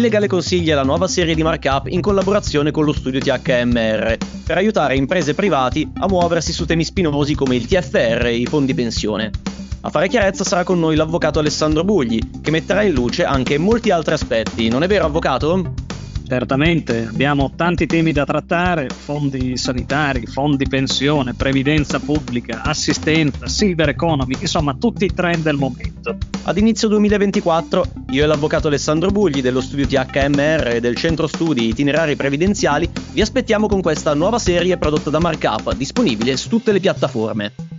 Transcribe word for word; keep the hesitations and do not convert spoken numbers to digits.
il legale consiglia la nuova serie di Mark Up in collaborazione con lo studio T H M R per aiutare imprese privati a muoversi su temi spinosi come il T F R e i fondi pensione. A fare chiarezza sarà con noi l'avvocato Alessandro Bugli, che metterà in luce anche molti altri aspetti, non è vero avvocato? Certamente, abbiamo tanti temi da trattare, fondi sanitari, fondi pensione, previdenza pubblica, assistenza, silver economy, insomma tutti i trend del momento. Ad inizio duemilaventiquattro, io e l'avvocato Alessandro Bugli dello studio T H M R e del Centro Studi Itinerari Previdenziali vi aspettiamo con questa nuova serie prodotta da Mark Up, disponibile su tutte le piattaforme.